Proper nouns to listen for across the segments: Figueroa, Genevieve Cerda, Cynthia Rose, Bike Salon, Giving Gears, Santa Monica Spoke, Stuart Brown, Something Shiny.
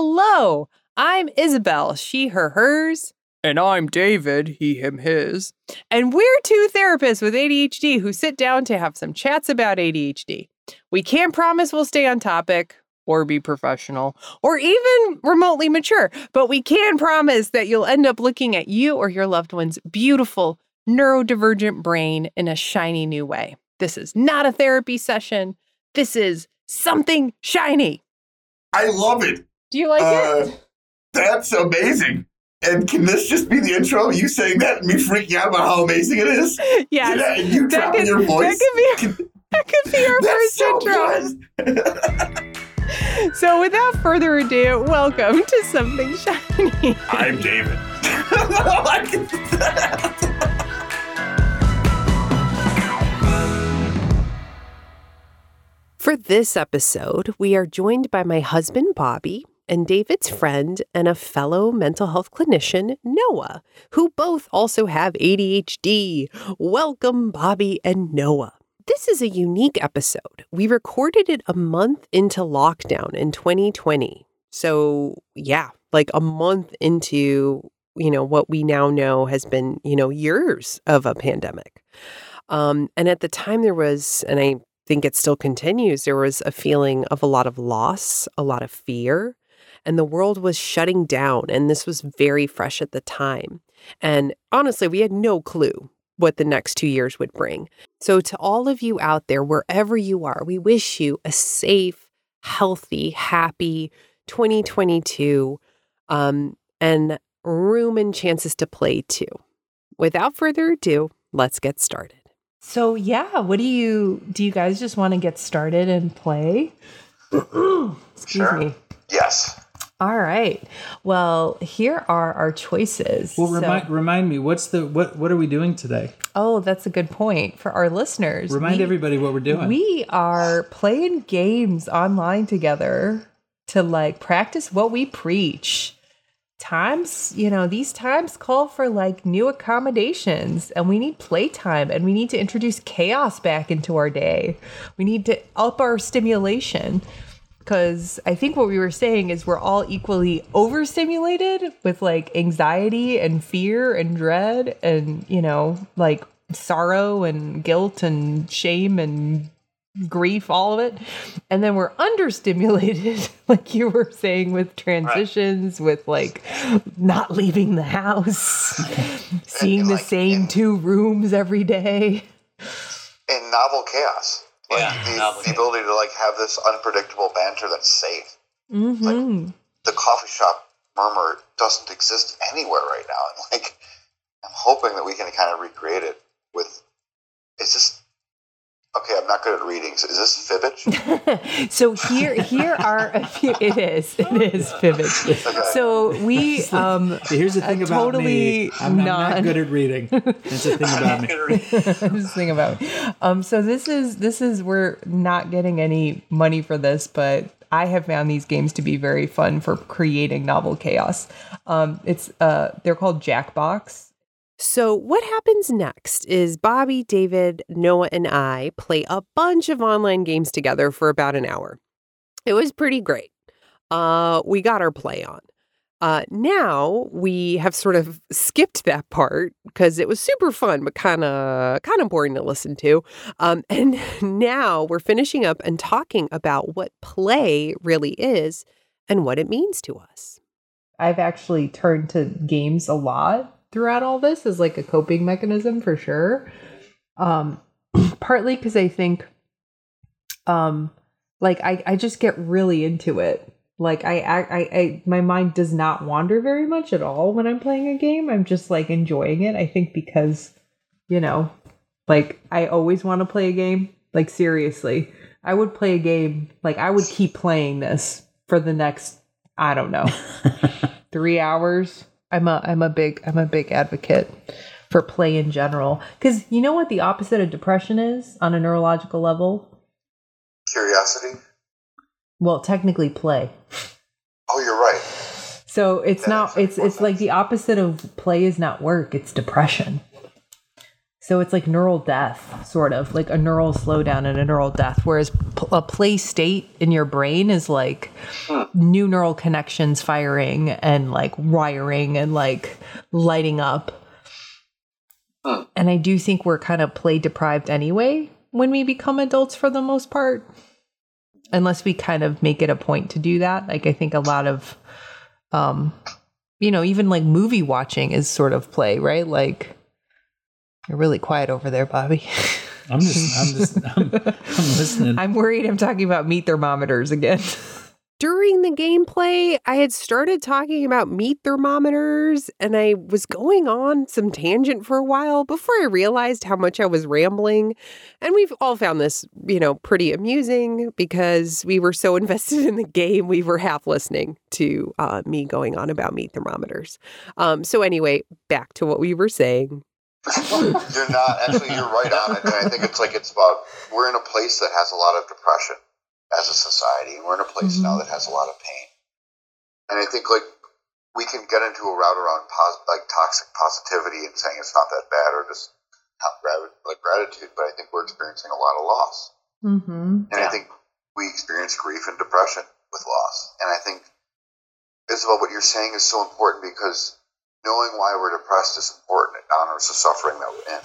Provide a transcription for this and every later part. Hello, I'm Isabel, she, her, hers. And I'm David, he, him, his. And we're two therapists with ADHD who sit down to have some chats about ADHD. We can't promise we'll stay on topic or be professional or even remotely mature, but we can promise that you'll end up looking at you or your loved one's beautiful neurodivergent brain in a shiny new way. This is not a therapy session. This is something shiny. I love it. Do you like it? That's amazing. And can this just be the intro? You saying that and me freaking out about how amazing it is? Yes. Yeah, and you dropping your voice. That could be our first intro. So without further ado, welcome to Something Shiny. I'm David. For this episode, we are joined by my husband, Bobby, and David's friend and a fellow mental health clinician, Noah, who both also have ADHD. Welcome, Bobby and Noah. This is a unique episode. We recorded it a month into lockdown in 2020. So, yeah, like a month into, what we now know has been, years of a pandemic. And at the time there was, and I think it still continues, there was a feeling of a lot of loss, a lot of fear. And the world was shutting down. And this was very fresh at the time. And honestly, we had no clue what the next 2 years would bring. So to all of you out there, wherever you are, we wish you a safe, healthy, happy 2022 and room and chances to play too. Without further ado, let's get started. So yeah, what do you guys just want to get started and play? Excuse me. Yes. All right. Well, here are our choices. Well, remind me, what are we doing today? Oh, that's a good point for our listeners. Remind everybody what we're doing. We are playing games online together to practice what we preach. Times, these times call for new accommodations, and we need playtime, and we need to introduce chaos back into our day. We need to up our stimulation. Because I think what we were saying is we're all equally overstimulated with anxiety and fear and dread and, sorrow and guilt and shame and grief, all of it. And then we're understimulated, like you were saying, with transitions, with not leaving the house, seeing the same two rooms every day. And novel chaos. The ability to have this unpredictable banter that's safe. Mm-hmm. The coffee shop murmur doesn't exist anywhere right now, and I'm hoping that we can kind of recreate it with. Is this okay? I'm not good at reading. So is this fibbage? So here are a few. It is fibbage. Okay. So we here's the thing about me. I'm not good at reading. That's the thing about me. This thing about me. So this is we're not getting any money for this, but I have found these games to be very fun for creating novel chaos. It's they're called Jackbox. So what happens next is Bobby, David, Noah, and I play a bunch of online games together for about an hour. It was pretty great. We got our play on. Now we have sort of skipped that part because it was super fun, but kind of boring to listen to. And now we're finishing up and talking about what play really is and what it means to us. I've actually turned to games a lot throughout all this is a coping mechanism for sure. Partly because I think, I just get really into it. My mind does not wander very much at all when I'm playing a game. I'm just enjoying it. I think because, I always want to play a game. Seriously, I would play a game. I would keep playing this for the next, I don't know, 3 hours. I'm a big advocate for play in general, because you know what the opposite of depression is on a neurological level? Curiosity. Well, technically play. Oh, you're right. So it's that not, it's sense. It's the opposite of play is not work. It's depression. So it's like neural death, sort of like a neural slowdown and a neural death, whereas a play state in your brain is like new neural connections firing and like wiring and like lighting up. And I do think we're kind of play deprived anyway when we become adults for the most part, unless we kind of make it a point to do that. Like I think a lot of, you know, even like movie watching is sort of play, right? Like, you're really quiet over there, Bobby. I'm listening. I'm worried I'm talking about meat thermometers again. During the gameplay, I had started talking about meat thermometers, and I was going on some tangent for a while before I realized how much I was rambling. And we've all found this, you know, pretty amusing because we were so invested in the game, we were half listening to me going on about meat thermometers. So anyway, back to what we were saying. You're not actually. You're right on it. And I think it's like it's about we're in a place that has a lot of depression as a society. We're in a place now that has a lot of pain, and I think like we can get into a route around like toxic positivity and saying it's not that bad or just not like gratitude. But I think we're experiencing a lot of loss, and I think we experience grief and depression with loss. And I think Isabel, what you're saying is so important because knowing why we're depressed is important. It honors the suffering that we're in.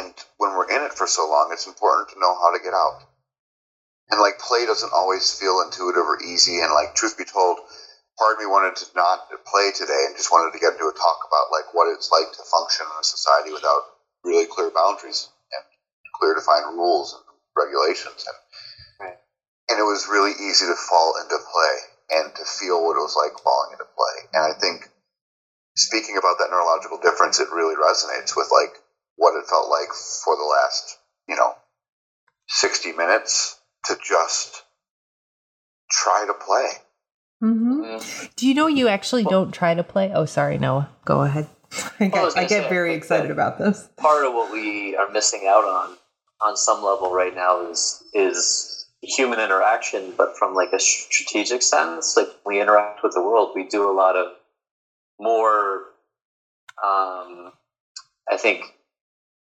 And when we're in it for so long, it's important to know how to get out. And, like, play doesn't always feel intuitive or easy. And, like, truth be told, part of me wanted to not play today and just wanted to get into a talk about, like, what it's like to function in a society without really clear boundaries and clear defined rules and regulations. And it was really easy to fall into play and to feel what it was like falling into play. And I think speaking about that neurological difference, it really resonates with like what it felt like for the last, you know, 60 minutes to just try to play. Do you know you actually don't try to play? Oh, sorry, Noah. Go ahead. I get very excited about this. Part of what we are missing out on some level right now is human interaction, but from like a strategic sense, like when we interact with the world, we do a lot of more, I think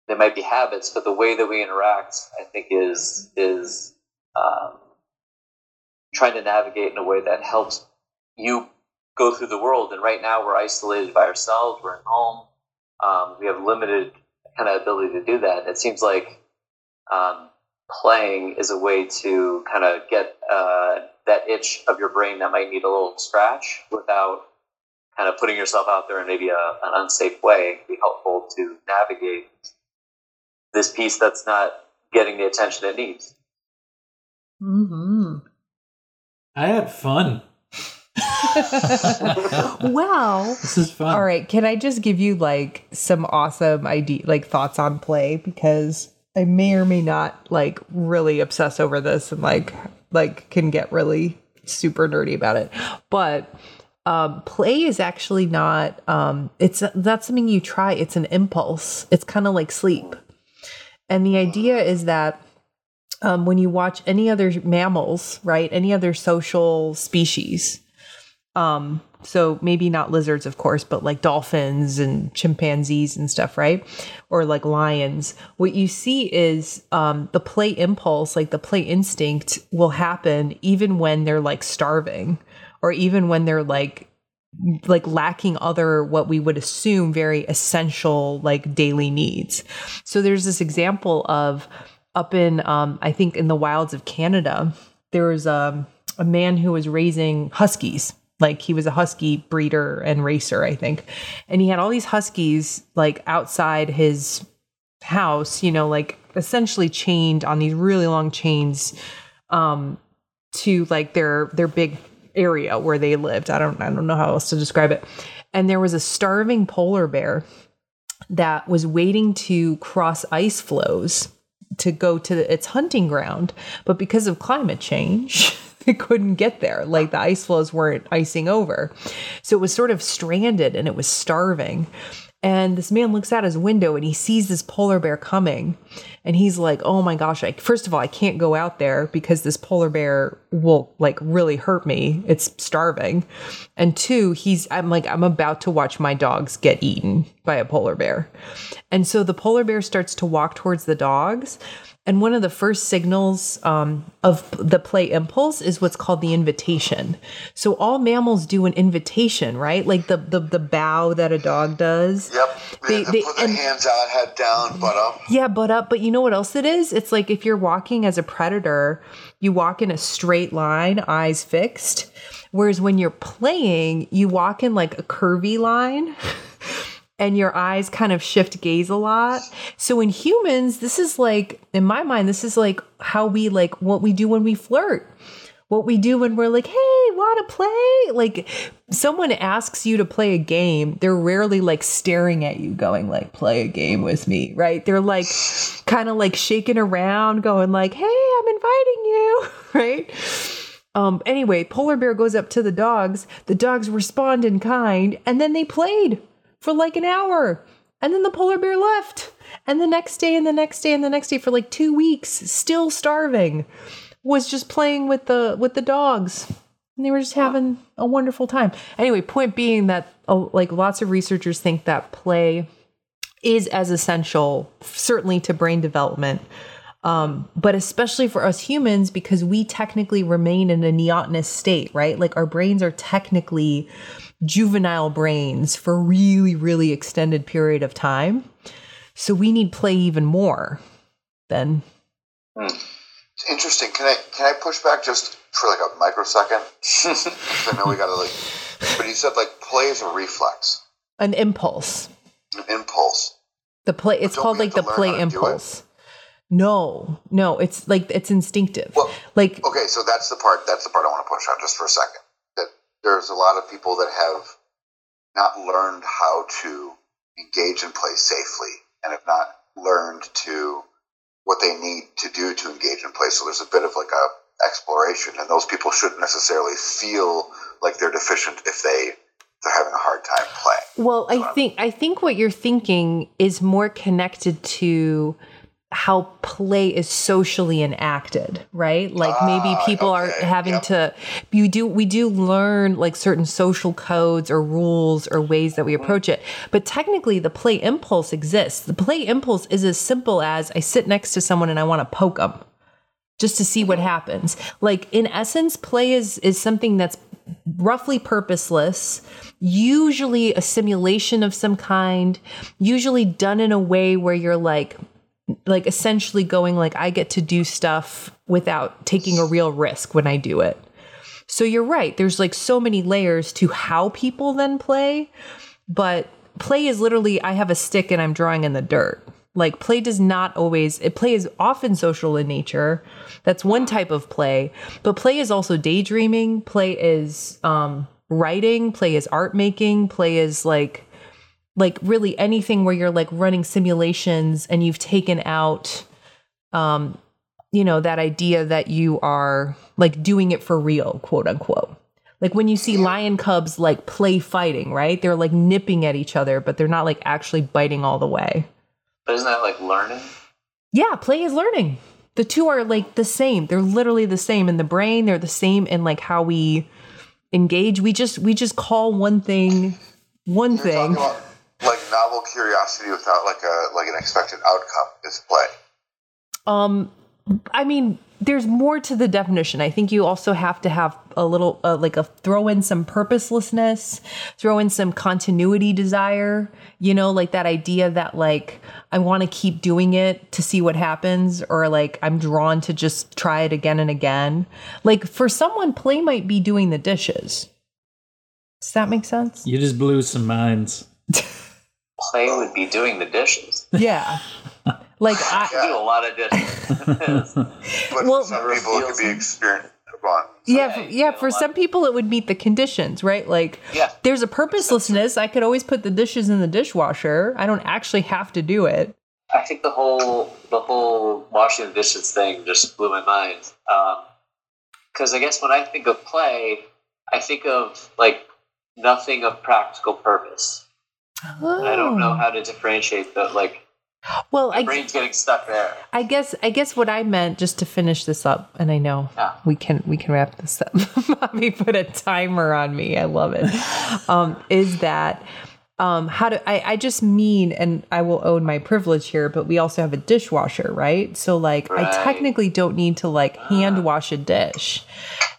there might be habits, but the way that we interact, I think, is trying to navigate in a way that helps you go through the world. And right now, we're isolated by ourselves. We're at home. We have limited kind of ability to do that. It seems like playing is a way to kind of get that itch of your brain that might need a little scratch without kind of putting yourself out there in maybe an unsafe way can be helpful to navigate this piece that's not getting the attention it needs. I had fun. Wow. This is fun. All right. Can I just give you like some awesome idea, like thoughts on play? Because I may or may not like really obsess over this and like can get really super nerdy about it. But play is actually not, that's something you try. It's an impulse. It's kind of like sleep. And the idea is that, when you watch any other mammals, right, any other social species, so maybe not lizards, of course, but like dolphins and chimpanzees and stuff, right? Or like lions, what you see is, the play impulse, like the play instinct will happen even when they're like starving, or even when they're like lacking other, what we would assume very essential, like daily needs. So there's this example of up in, I think in the wilds of Canada, there was a man who was raising huskies. Like he was a husky breeder and racer, I think. And he had all these huskies like outside his house, you know, like essentially chained on these really long chains to like their big area where they lived. I don't know how else to describe it. And there was a starving polar bear that was waiting to cross ice floes to go to its hunting ground. But because of climate change, it couldn't get there. Like the ice floes weren't icing over. So it was sort of stranded and it was starving. And this man looks out his window and he sees this polar bear coming. And he's like, oh my gosh, first of all, I can't go out there because this polar bear will really hurt me. It's starving. And two, I'm about to watch my dogs get eaten by a polar bear. And so the polar bear starts to walk towards the dogs. And one of the first signals of the play impulse is what's called the invitation. So all mammals do an invitation, right? Like the bow that a dog does. Yep. They put their hands out, head down, butt up. Yeah, butt up. But you know what else it is? It's like if you're walking as a predator, you walk in a straight line, eyes fixed. Whereas when you're playing, you walk in like a curvy line. And your eyes kind of shift gaze a lot. So in humans, this is in my mind, this is how we what we do when we flirt. What we do when we're like, hey, wanna play? Like someone asks you to play a game, they're rarely staring at you going play a game with me, right? They're kind of shaking around going hey, I'm inviting you, right? Anyway, polar bear goes up to the dogs respond in kind, and then they played for an hour. And then the polar bear left. And the next day and the next day and the next day for 2 weeks, still starving, was just playing with the dogs. And they were just having a wonderful time. Anyway, point being that lots of researchers think that play is as essential, certainly to brain development, but especially for us humans, because we technically remain in a neotenous state, right? Our brains are technically juvenile brains for a really, really extended period of time. So we need play even more than. Interesting. Can I push back just for a microsecond? I know we gotta but you said play is a reflex. An impulse. An impulse. The play, it's called the play impulse. No, it's it's instinctive. Well, okay, so that's the part I want to push on just for a second. There's a lot of people that have not learned how to engage in play safely and have not learned to what they need to do to engage in play. So there's a bit of a exploration, and those people shouldn't necessarily feel they're deficient if they're having a hard time playing. Well, I think what you're thinking is more connected to how play is socially enacted, right? Maybe people are having to, we do learn certain social codes or rules or ways that we approach it. But technically the play impulse exists. The play impulse is as simple as I sit next to someone and I want to poke them just to see what happens. In essence, play is something that's roughly purposeless, usually a simulation of some kind, usually done in a way where you're essentially going I get to do stuff without taking a real risk when I do it. So you're right. There's so many layers to how people then play, but play is literally, I have a stick and I'm drawing in the dirt. Play is often social in nature. That's one type of play, but play is also daydreaming. Play is writing. Play is art making. Play is really anything where you're running simulations and you've taken out, that idea that you are doing it for real, quote unquote. When you see lion cubs play fighting, right? They're nipping at each other, but they're not actually biting all the way. But isn't that learning? Yeah, play is learning. The two are the same. They're literally the same in the brain. They're the same in how we engage. We just call one thing one you're thing. Novel curiosity without an expected outcome is play. I mean, there's more to the definition. I think you also have to have a little throw in some purposelessness, throw in some continuity desire. You know, that idea that I want to keep doing it to see what happens, or I'm drawn to just try it again and again. For someone, play might be doing the dishes. Does that make sense? You just blew some minds. Play would be doing the dishes. Yeah. I do a lot of dishes. But for some people it could be experienced. For some people it would meet the conditions, right? There's a purposelessness. I could always put the dishes in the dishwasher. I don't actually have to do it. I think the whole washing the dishes thing just blew my mind. Because I guess when I think of play, I think of nothing of practical purpose. Oh. I don't know how to differentiate that. Like, well, my brain's getting stuck there. I guess what I meant, just to finish this up, and I know we can wrap this up. Bobby put a timer on me. I love it. Is that how do I just mean, and I will own my privilege here, but we also have a dishwasher, right? So like, right. I technically don't need to like hand wash a dish.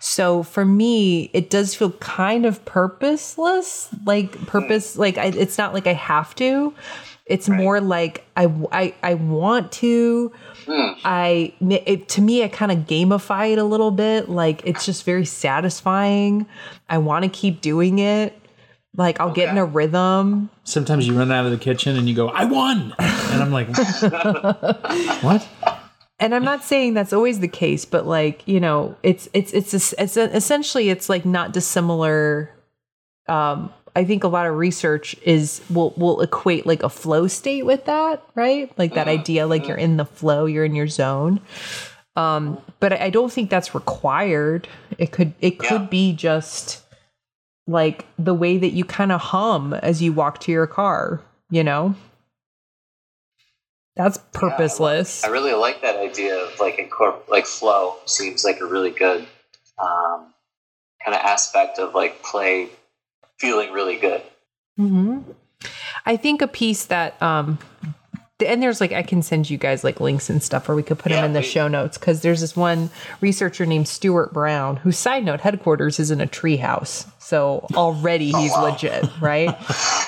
So for me, it does feel kind of purposeless, like it's not like I have to. It's right. More like I want to. To me, I kind of gamify it a little bit. Like, it's just very satisfying. I want to keep doing it. Like, I'll get in a rhythm. Sometimes you run out of the kitchen and you go, I won. And I'm like, what? And I'm not saying that's always the case, but like, you know, it's essentially, it's like not dissimilar. I think a lot of research will equate like a flow state with that, right? Like that idea, like you're in the flow, you're in your zone. But I don't think that's required. It could be just like the way that you kind of hum as you walk to your car, you know? That's purposeless. I really like that idea of like flow seems like a really good kind of aspect of like play feeling really good. Mm-hmm. I think a piece that, and there's like, I can send you guys like links and stuff, or we could put them in the show notes. Cause there's this one researcher named Stuart Brown, whose side note headquarters is in a tree house. So already he's legit. Right.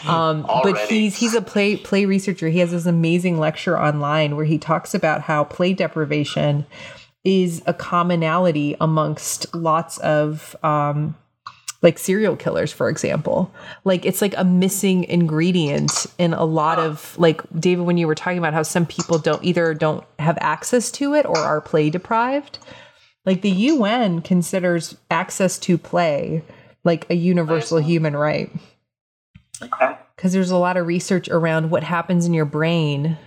But he's a play researcher. He has this amazing lecture online where he talks about how play deprivation is a commonality amongst lots of, like serial killers, for example. Like it's like a missing ingredient in a lot of, like, David, when you were talking about how some people don't have access to it or are play deprived. Like the UN considers access to play like a universal human right. Okay. Because there's a lot of research around what happens in your brain.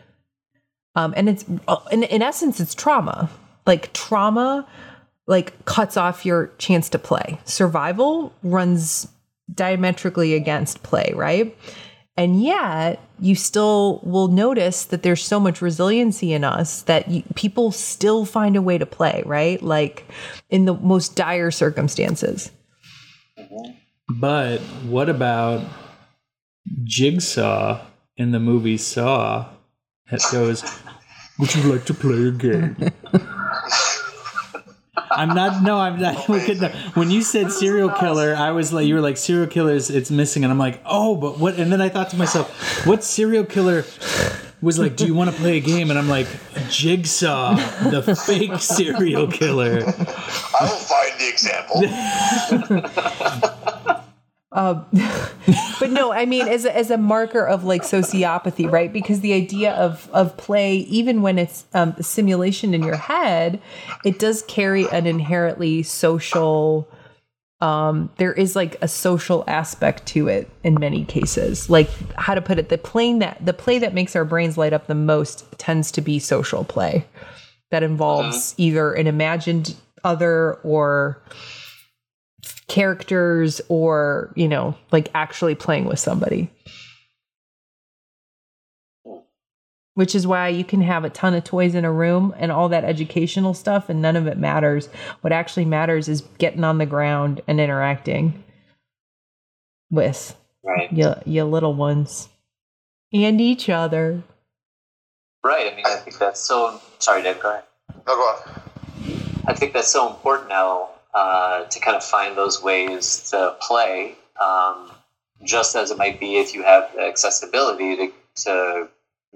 And it's in essence, it's trauma. Like trauma cuts off your chance to play. Survival runs diametrically against play, right? And yet you still will notice that there's so much resiliency in us that people still find a way to play, right? Like in the most dire circumstances. But what about Jigsaw in the movie Saw? It goes, would you like to play a game? I'm not. When you said serial killer, I was like, you were like, serial killers, it's missing. And I'm like, oh, but what? And then I thought to myself, what serial killer was like, do you want to play a game? And I'm like, Jigsaw, the fake serial killer. I will find the example. But no, I mean, as a marker of like sociopathy, right? Because the idea of play, even when it's a simulation in your head, it does carry an inherently social, there is like a social aspect to it in many cases. Like how to put it, the play that makes our brains light up the most tends to be social play that involves either an imagined other or characters or, you know, like actually playing with somebody. Which is why you can have a ton of toys in a room and all that educational stuff and none of it matters. What actually matters is getting on the ground and interacting with your little ones and each other. Right. I mean, I think that's so... Sorry, Dave, go ahead. No, go on. I think that's so important now. To kind of find those ways to play, just as it might be if you have the accessibility to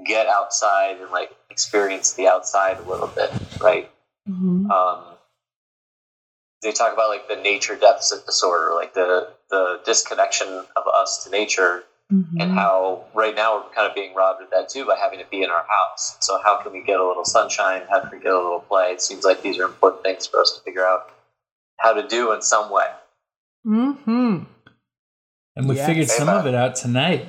get outside and like experience the outside a little bit, right? Mm-hmm. They talk about like the nature deficit disorder, like the disconnection of us to nature, and how right now we're kind of being robbed of that too by having to be in our house. So how can we get a little sunshine? How can we get a little play? It seems like these are important things for us to figure out how to do in some way. Mm-hmm. And we figured some of it out tonight.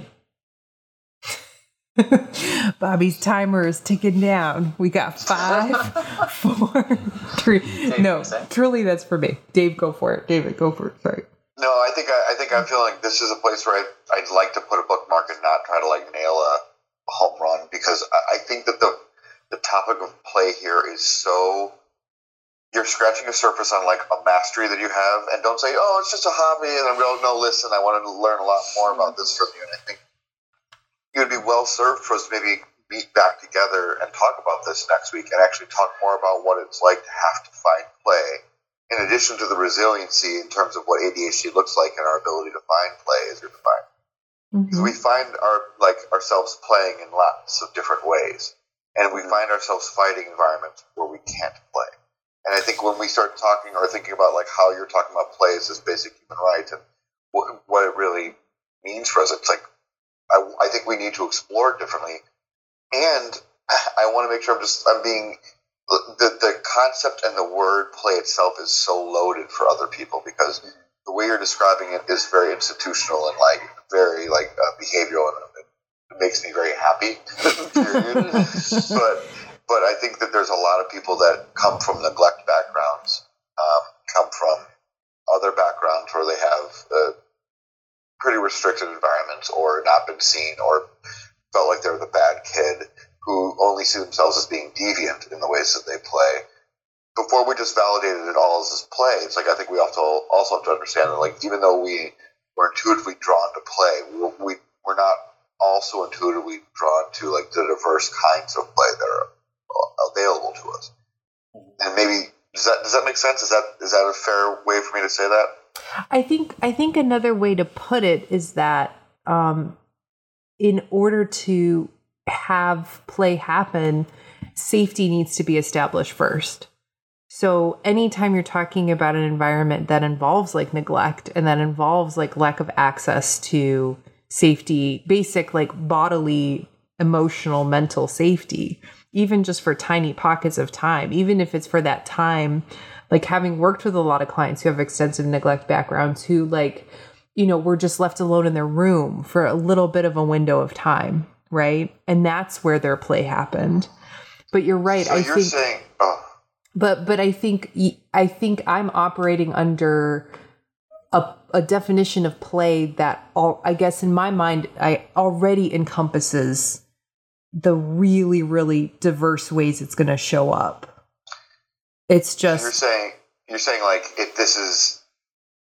Bobby's timer is ticking down. We got 5, 4, 3. Dave, no, truly that's for me. David, go for it. Sorry. No, I think I'm feeling like this is a place where I'd like to put a bookmark and not try to like nail a home run, because I think that the topic of play here is so, you're scratching a surface on like a mastery that you have, and don't say, oh, it's just a hobby, and I'm going, no, listen, I wanted to learn a lot more about this from you, and I think you'd be well served for us to maybe meet back together and talk about this next week and actually talk more about what it's like to have to find play, in addition to the resiliency in terms of what ADHD looks like and our ability to find play as you're defined. Because we find ourselves playing in lots of different ways, and we find ourselves fighting environments where we can't play. And I think when we start talking or thinking about like how you're talking about play as this basic human right and what it really means for us, it's like I think we need to explore it differently. And I want to make sure I'm being the concept and the word play itself is so loaded for other people, because the way you're describing it is very institutional and like very like behavioral, and it makes me very happy. But I think that there's a lot of people that come from neglect backgrounds, come from other backgrounds where they have pretty restricted environments or not been seen or felt like they were the bad kid, who only see themselves as being deviant in the ways that they play. Before we just validated it all as this play, it's like I think we also have to understand that, like, even though we were intuitively drawn to play, we're not also intuitively drawn to like the diverse kinds of play that are available to us. And maybe does that make sense? Is that a fair way for me to say that? I think another way to put it is that in order to have play happen, safety needs to be established first. So anytime you're talking about an environment that involves like neglect and that involves like lack of access to safety, basic like bodily, emotional, mental safety, even just for tiny pockets of time, even if it's for that time, like having worked with a lot of clients who have extensive neglect backgrounds who like, you know, were just left alone in their room for a little bit of a window of time. Right. And that's where their play happened. But you're right. So I think I'm operating under a definition of play that I guess in my mind, I already encompasses the really, really diverse ways it's going to show up. It's just, you're saying like, if this is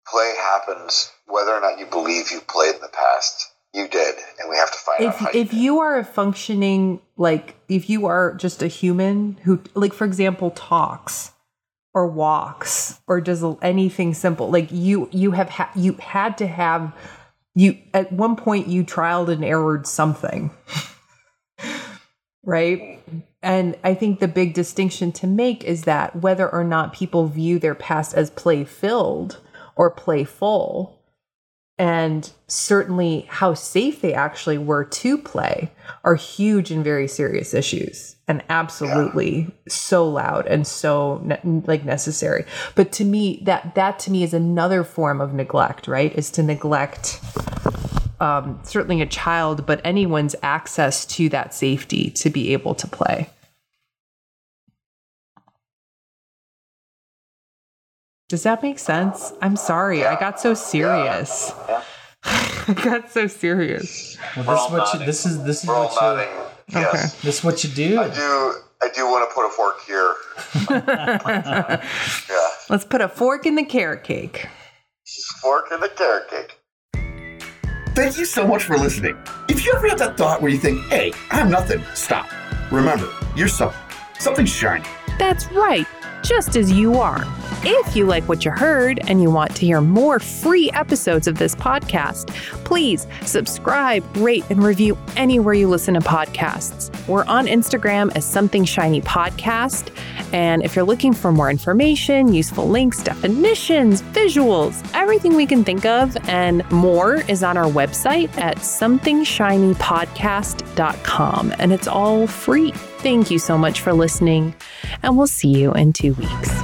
play happens, whether or not you believe you played in the past, you did, and we have to find out how you did. If you are a functioning, like, if you are just a human who, like, for example, talks or walks or does anything simple, like, you had to have, at one point, you trialed and errored something, right? And I think the big distinction to make is that whether or not people view their past as play-filled or playful, and certainly how safe they actually were to play, are huge and very serious issues, and absolutely so loud and so necessary. But to me, that to me is another form of neglect, right? Is to neglect certainly a child, but anyone's access to that safety to be able to play. Does that make sense? I'm sorry. Yeah. I got so serious. Yeah. I got so serious. Well, this is what you do. I do want to put a fork here. Yeah. Let's put a fork in the carrot cake. Fork in the carrot cake. Thank you so much for listening. If you ever have that thought where you think, hey, I'm nothing, stop. Remember, you're something shiny. That's right. Just as you are. If you like what you heard and you want to hear more free episodes of this podcast, please subscribe, rate, and review anywhere you listen to podcasts. We're on Instagram as Something Shiny Podcast. And if you're looking for more information, useful links, definitions, visuals, everything we can think of and more is on our website at somethingshinypodcast.com. And it's all free. Thank you so much for listening, and we'll see you in 2 weeks.